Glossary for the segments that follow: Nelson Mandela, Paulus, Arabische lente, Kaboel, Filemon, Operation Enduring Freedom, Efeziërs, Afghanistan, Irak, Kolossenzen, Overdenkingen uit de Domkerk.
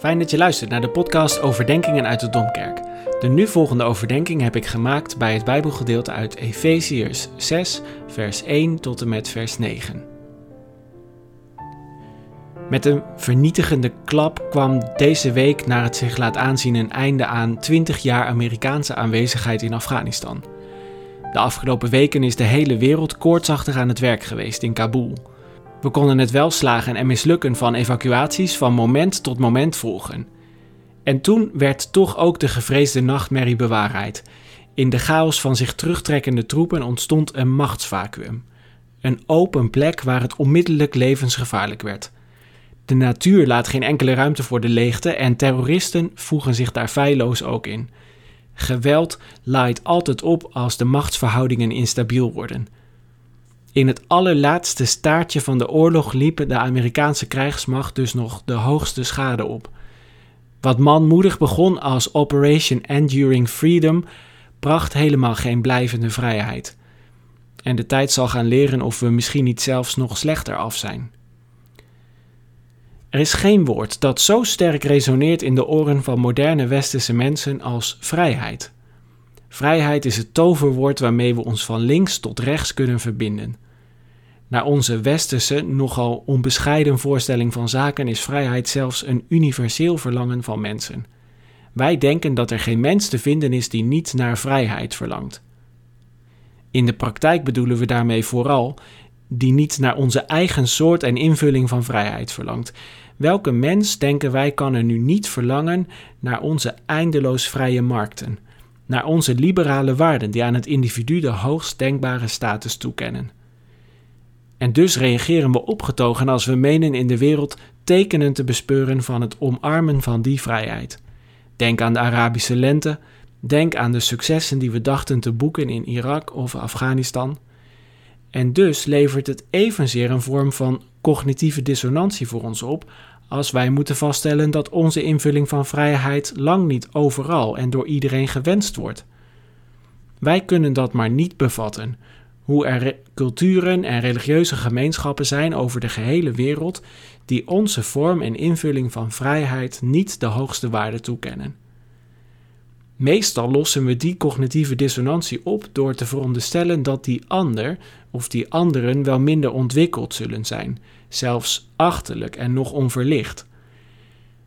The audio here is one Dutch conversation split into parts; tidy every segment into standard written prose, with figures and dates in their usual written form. Fijn dat je luistert naar de podcast Overdenkingen uit de Domkerk. De nu volgende overdenking heb ik gemaakt bij het Bijbelgedeelte uit Efeziërs 6, vers 1 tot en met vers 9. Met een vernietigende klap kwam deze week naar het zich laat aanzien een einde aan 20 jaar Amerikaanse aanwezigheid in Afghanistan. De afgelopen weken is de hele wereld koortsachtig aan het werk geweest in Kaboel. We konden het welslagen en mislukken van evacuaties van moment tot moment volgen. En toen werd toch ook de gevreesde nachtmerrie bewaarheid. In de chaos van zich terugtrekkende troepen ontstond een machtsvacuüm. Een open plek waar het onmiddellijk levensgevaarlijk werd. De natuur laat geen enkele ruimte voor de leegte en terroristen voegen zich daar feilloos ook in. Geweld laait altijd op als de machtsverhoudingen instabiel worden. In het allerlaatste staartje van de oorlog liep de Amerikaanse krijgsmacht dus nog de hoogste schade op. Wat manmoedig begon als Operation Enduring Freedom bracht helemaal geen blijvende vrijheid. En de tijd zal gaan leren of we misschien niet zelfs nog slechter af zijn. Er is geen woord dat zo sterk resoneert in de oren van moderne westerse mensen als vrijheid. Vrijheid is het toverwoord waarmee we ons van links tot rechts kunnen verbinden. Naar onze westerse, nogal onbescheiden voorstelling van zaken is vrijheid zelfs een universeel verlangen van mensen. Wij denken dat er geen mens te vinden is die niet naar vrijheid verlangt. In de praktijk bedoelen we daarmee vooral die niet naar onze eigen soort en invulling van vrijheid verlangt. Welke mens, denken wij, kan er nu niet verlangen naar onze eindeloos vrije markten, naar onze liberale waarden die aan het individu de hoogst denkbare status toekennen. En dus reageren we opgetogen als we menen in de wereld tekenen te bespeuren van het omarmen van die vrijheid. Denk aan de Arabische lente, denk aan de successen die we dachten te boeken in Irak of Afghanistan. En dus levert het evenzeer een vorm van cognitieve dissonantie voor ons op, als wij moeten vaststellen dat onze invulling van vrijheid lang niet overal en door iedereen gewenst wordt. Wij kunnen dat maar niet bevatten, hoe er culturen en religieuze gemeenschappen zijn over de gehele wereld die onze vorm en invulling van vrijheid niet de hoogste waarde toekennen. Meestal lossen we die cognitieve dissonantie op door te veronderstellen dat die ander of die anderen wel minder ontwikkeld zullen zijn, zelfs achterlijk en nog onverlicht.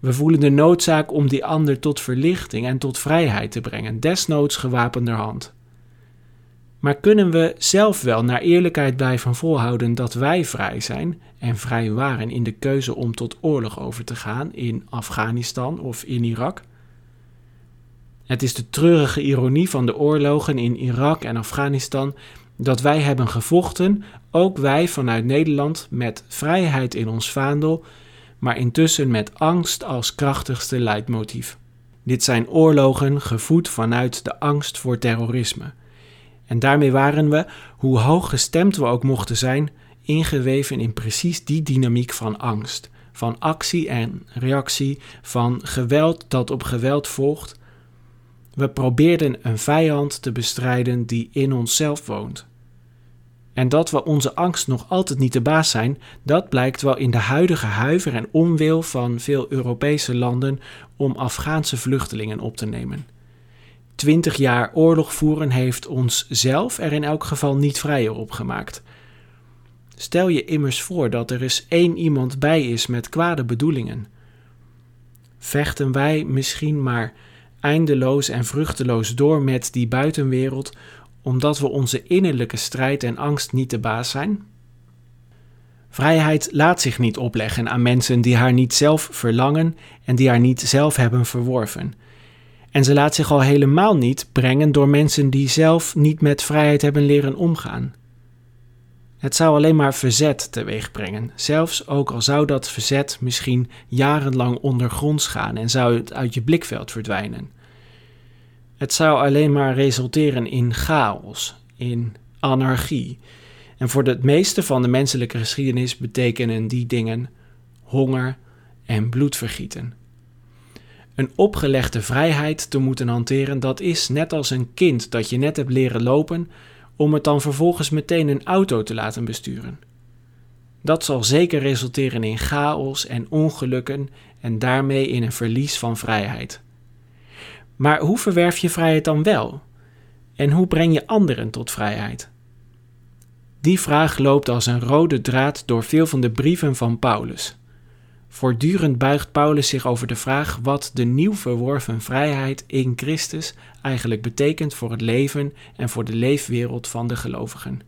We voelen de noodzaak om die ander tot verlichting en tot vrijheid te brengen, desnoods gewapenderhand. Maar kunnen we zelf wel naar eerlijkheid blijven volhouden dat wij vrij zijn en vrij waren in de keuze om tot oorlog over te gaan in Afghanistan of in Irak? Het is de treurige ironie van de oorlogen in Irak en Afghanistan dat wij hebben gevochten, ook wij vanuit Nederland, met vrijheid in ons vaandel, maar intussen met angst als krachtigste leidmotief. Dit zijn oorlogen gevoed vanuit de angst voor terrorisme. En daarmee waren we, hoe hooggestemd we ook mochten zijn, ingeweven in precies die dynamiek van angst, van actie en reactie, van geweld dat op geweld volgt. We probeerden een vijand te bestrijden die in onszelf woont. En dat we onze angst nog altijd niet de baas zijn, dat blijkt wel in de huidige huiver en onwil van veel Europese landen om Afghaanse vluchtelingen op te nemen. 20 jaar oorlog voeren heeft ons zelf er in elk geval niet vrijer op gemaakt. Stel je immers voor dat er eens 1 iemand bij is met kwade bedoelingen. Vechten wij misschien maar eindeloos en vruchteloos door met die buitenwereld, omdat we onze innerlijke strijd en angst niet de baas zijn? Vrijheid laat zich niet opleggen aan mensen die haar niet zelf verlangen en die haar niet zelf hebben verworven. En ze laat zich al helemaal niet brengen door mensen die zelf niet met vrijheid hebben leren omgaan. Het zou alleen maar verzet teweeg brengen, zelfs ook al zou dat verzet misschien jarenlang ondergronds gaan en zou het uit je blikveld verdwijnen. Het zou alleen maar resulteren in chaos, in anarchie. En voor het meeste van de menselijke geschiedenis betekenen die dingen honger en bloedvergieten. Een opgelegde vrijheid te moeten hanteren, dat is net als een kind dat je net hebt leren lopen, om het dan vervolgens meteen een auto te laten besturen. Dat zal zeker resulteren in chaos en ongelukken en daarmee in een verlies van vrijheid. Maar hoe verwerf je vrijheid dan wel? En hoe breng je anderen tot vrijheid? Die vraag loopt als een rode draad door veel van de brieven van Paulus. Voortdurend buigt Paulus zich over de vraag wat de nieuw verworven vrijheid in Christus eigenlijk betekent voor het leven en voor de leefwereld van de gelovigen.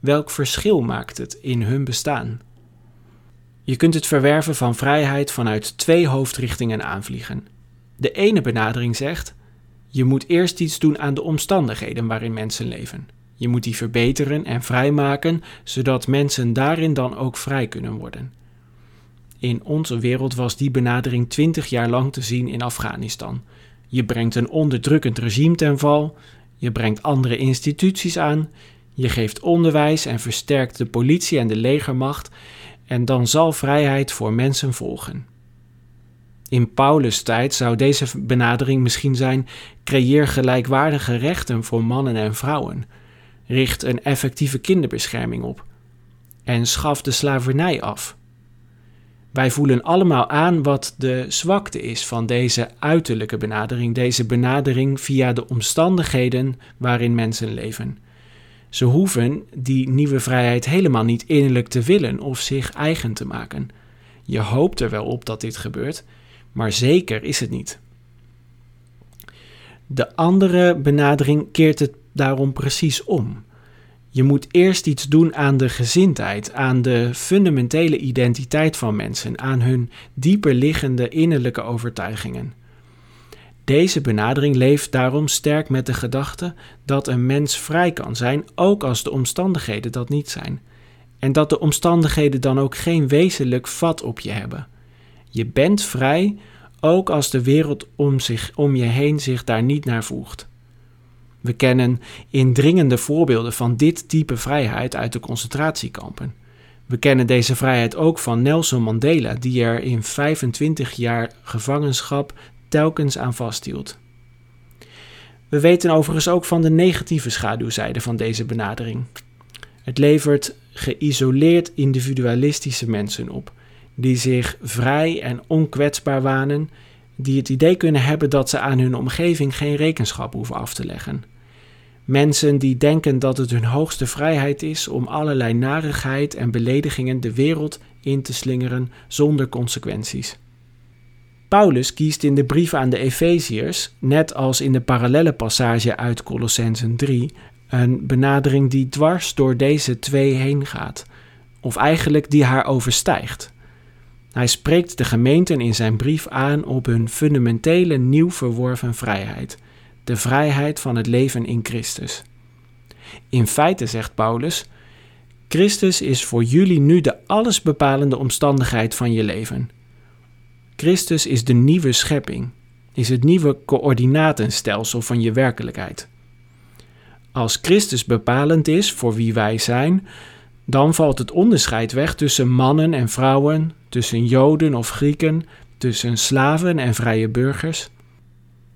Welk verschil maakt het in hun bestaan? Je kunt het verwerven van vrijheid vanuit twee hoofdrichtingen aanvliegen. De ene benadering zegt: je moet eerst iets doen aan de omstandigheden waarin mensen leven. Je moet die verbeteren en vrijmaken, zodat mensen daarin dan ook vrij kunnen worden. In onze wereld was die benadering 20 jaar lang te zien in Afghanistan. Je brengt een onderdrukkend regime ten val, je brengt andere instituties aan, je geeft onderwijs en versterkt de politie en de legermacht, en dan zal vrijheid voor mensen volgen. In Paulus' tijd zou deze benadering misschien zijn: creëer gelijkwaardige rechten voor mannen en vrouwen, richt een effectieve kinderbescherming op en schaf de slavernij af. Wij voelen allemaal aan wat de zwakte is van deze uiterlijke benadering, deze benadering via de omstandigheden waarin mensen leven. Ze hoeven die nieuwe vrijheid helemaal niet innerlijk te willen of zich eigen te maken. Je hoopt er wel op dat dit gebeurt, maar zeker is het niet. De andere benadering keert het daarom precies om. Je moet eerst iets doen aan de gezindheid, aan de fundamentele identiteit van mensen, aan hun dieper liggende innerlijke overtuigingen. Deze benadering leeft daarom sterk met de gedachte dat een mens vrij kan zijn, ook als de omstandigheden dat niet zijn. En dat de omstandigheden dan ook geen wezenlijk vat op je hebben. Je bent vrij, ook als de wereld om je heen zich daar niet naar voegt. We kennen indringende voorbeelden van dit type vrijheid uit de concentratiekampen. We kennen deze vrijheid ook van Nelson Mandela, die er in 25 jaar gevangenschap telkens aan vasthield. We weten overigens ook van de negatieve schaduwzijde van deze benadering. Het levert geïsoleerd individualistische mensen op, die zich vrij en onkwetsbaar wanen, die het idee kunnen hebben dat ze aan hun omgeving geen rekenschap hoeven af te leggen. Mensen die denken dat het hun hoogste vrijheid is om allerlei narigheid en beledigingen de wereld in te slingeren zonder consequenties. Paulus kiest in de brief aan de Efeziërs, net als in de parallelle passage uit Kolossenzen 3, een benadering die dwars door deze twee heen gaat, of eigenlijk die haar overstijgt. Hij spreekt de gemeenten in zijn brief aan op hun fundamentele nieuw verworven vrijheid, de vrijheid van het leven in Christus. In feite zegt Paulus: Christus is voor jullie nu de allesbepalende omstandigheid van je leven. Christus is de nieuwe schepping, is het nieuwe coördinatenstelsel van je werkelijkheid. Als Christus bepalend is voor wie wij zijn, dan valt het onderscheid weg tussen mannen en vrouwen, tussen Joden of Grieken, tussen slaven en vrije burgers.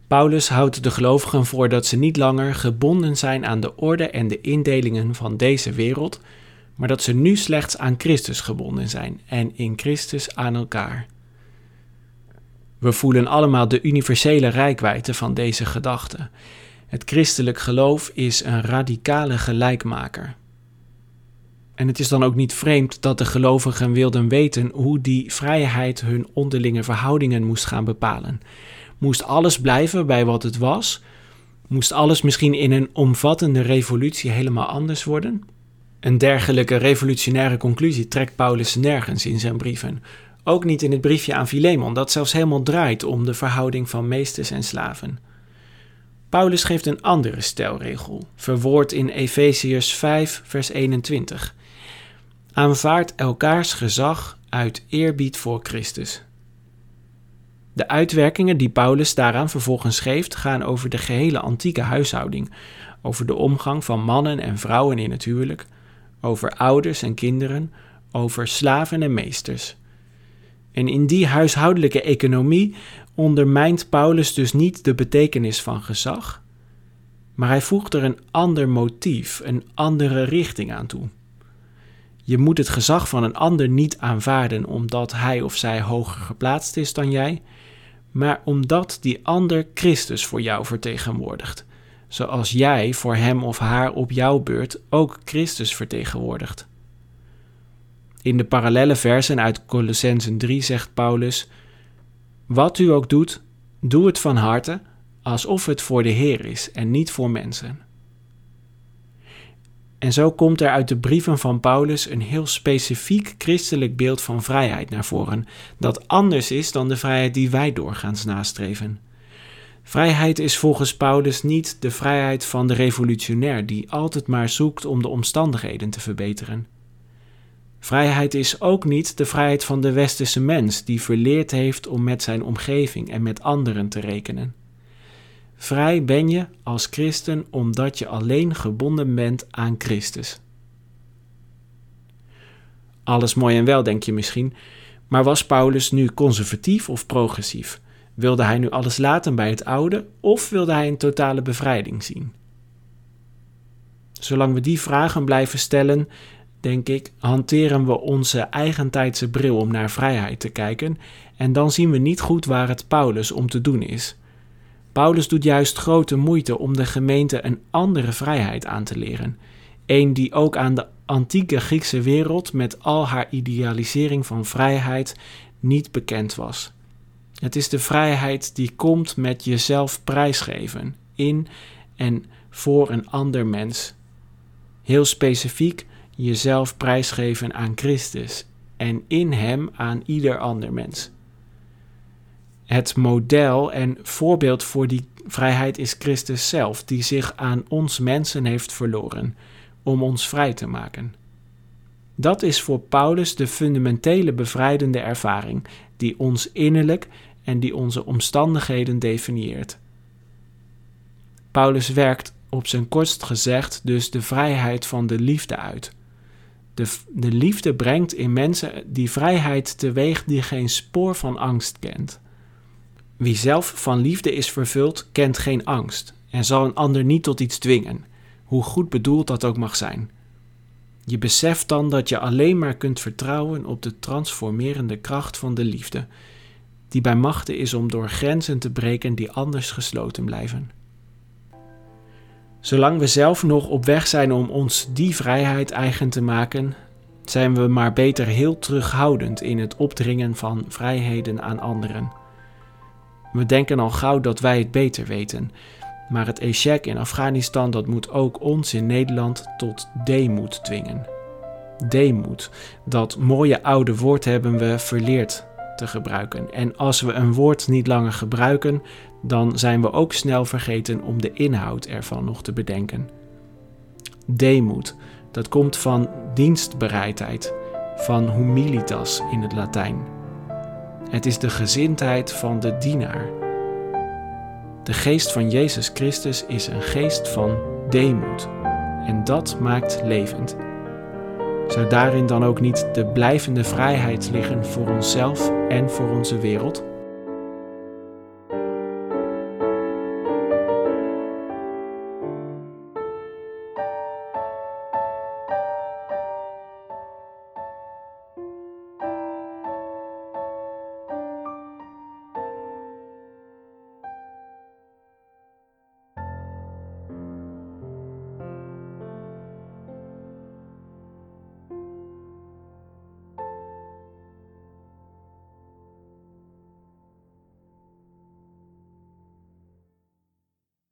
Paulus houdt de gelovigen voor dat ze niet langer gebonden zijn aan de orde en de indelingen van deze wereld, maar dat ze nu slechts aan Christus gebonden zijn en in Christus aan elkaar. We voelen allemaal de universele reikwijdte van deze gedachte. Het christelijk geloof is een radicale gelijkmaker. En het is dan ook niet vreemd dat de gelovigen wilden weten hoe die vrijheid hun onderlinge verhoudingen moest gaan bepalen. Moest alles blijven bij wat het was? Moest alles misschien in een omvattende revolutie helemaal anders worden? Een dergelijke revolutionaire conclusie trekt Paulus nergens in zijn brieven. Ook niet in het briefje aan Filemon, dat zelfs helemaal draait om de verhouding van meesters en slaven. Paulus geeft een andere stelregel, verwoord in Efeziërs 5, vers 21. Aanvaard elkaars gezag uit eerbied voor Christus. De uitwerkingen die Paulus daaraan vervolgens geeft gaan over de gehele antieke huishouding, over de omgang van mannen en vrouwen in het huwelijk, over ouders en kinderen, over slaven en meesters. En in die huishoudelijke economie ondermijnt Paulus dus niet de betekenis van gezag, maar hij voegt er een ander motief, een andere richting aan toe. Je moet het gezag van een ander niet aanvaarden omdat hij of zij hoger geplaatst is dan jij, maar omdat die ander Christus voor jou vertegenwoordigt, zoals jij voor hem of haar op jouw beurt ook Christus vertegenwoordigt. In de parallelle versen uit Kolossenzen 3 zegt Paulus: wat u ook doet, doe het van harte, alsof het voor de Heer is en niet voor mensen. En zo komt er uit de brieven van Paulus een heel specifiek christelijk beeld van vrijheid naar voren, dat anders is dan de vrijheid die wij doorgaans nastreven. Vrijheid is volgens Paulus niet de vrijheid van de revolutionair die altijd maar zoekt om de omstandigheden te verbeteren. Vrijheid is ook niet de vrijheid van de westerse mens die verleerd heeft om met zijn omgeving en met anderen te rekenen. Vrij ben je als christen omdat je alleen gebonden bent aan Christus. Alles mooi en wel, denk je misschien, maar was Paulus nu conservatief of progressief? Wilde hij nu alles laten bij het oude of wilde hij een totale bevrijding zien? Zolang we die vragen blijven stellen, denk ik, hanteren we onze eigentijdse bril om naar vrijheid te kijken en dan zien we niet goed waar het Paulus om te doen is. Paulus doet juist grote moeite om de gemeente een andere vrijheid aan te leren. Een die ook aan de antieke Griekse wereld met al haar idealisering van vrijheid niet bekend was. Het is de vrijheid die komt met jezelf prijsgeven, in en voor een ander mens. Heel specifiek jezelf prijsgeven aan Christus en in hem aan ieder ander mens. Het model en voorbeeld voor die vrijheid is Christus zelf, die zich aan ons mensen heeft verloren, om ons vrij te maken. Dat is voor Paulus de fundamentele bevrijdende ervaring, die ons innerlijk en die onze omstandigheden definieert. Paulus werkt, op zijn kortst gezegd, dus de vrijheid van de liefde uit. De liefde brengt in mensen die vrijheid teweeg die geen spoor van angst kent. Wie zelf van liefde is vervuld, kent geen angst en zal een ander niet tot iets dwingen, hoe goed bedoeld dat ook mag zijn. Je beseft dan dat je alleen maar kunt vertrouwen op de transformerende kracht van de liefde, die bij machte is om door grenzen te breken die anders gesloten blijven. Zolang we zelf nog op weg zijn om ons die vrijheid eigen te maken, zijn we maar beter heel terughoudend in het opdringen van vrijheden aan anderen. We denken al gauw dat wij het beter weten, maar het échec in Afghanistan dat moet ook ons in Nederland tot deemoed dwingen. Deemoed, dat mooie oude woord hebben we verleerd te gebruiken. En als we een woord niet langer gebruiken, dan zijn we ook snel vergeten om de inhoud ervan nog te bedenken. Deemoed, dat komt van dienstbereidheid, van humilitas in het Latijn. Het is de gezindheid van de dienaar. De geest van Jezus Christus is een geest van deemoed. En dat maakt levend. Zou daarin dan ook niet de blijvende vrijheid liggen voor onszelf en voor onze wereld?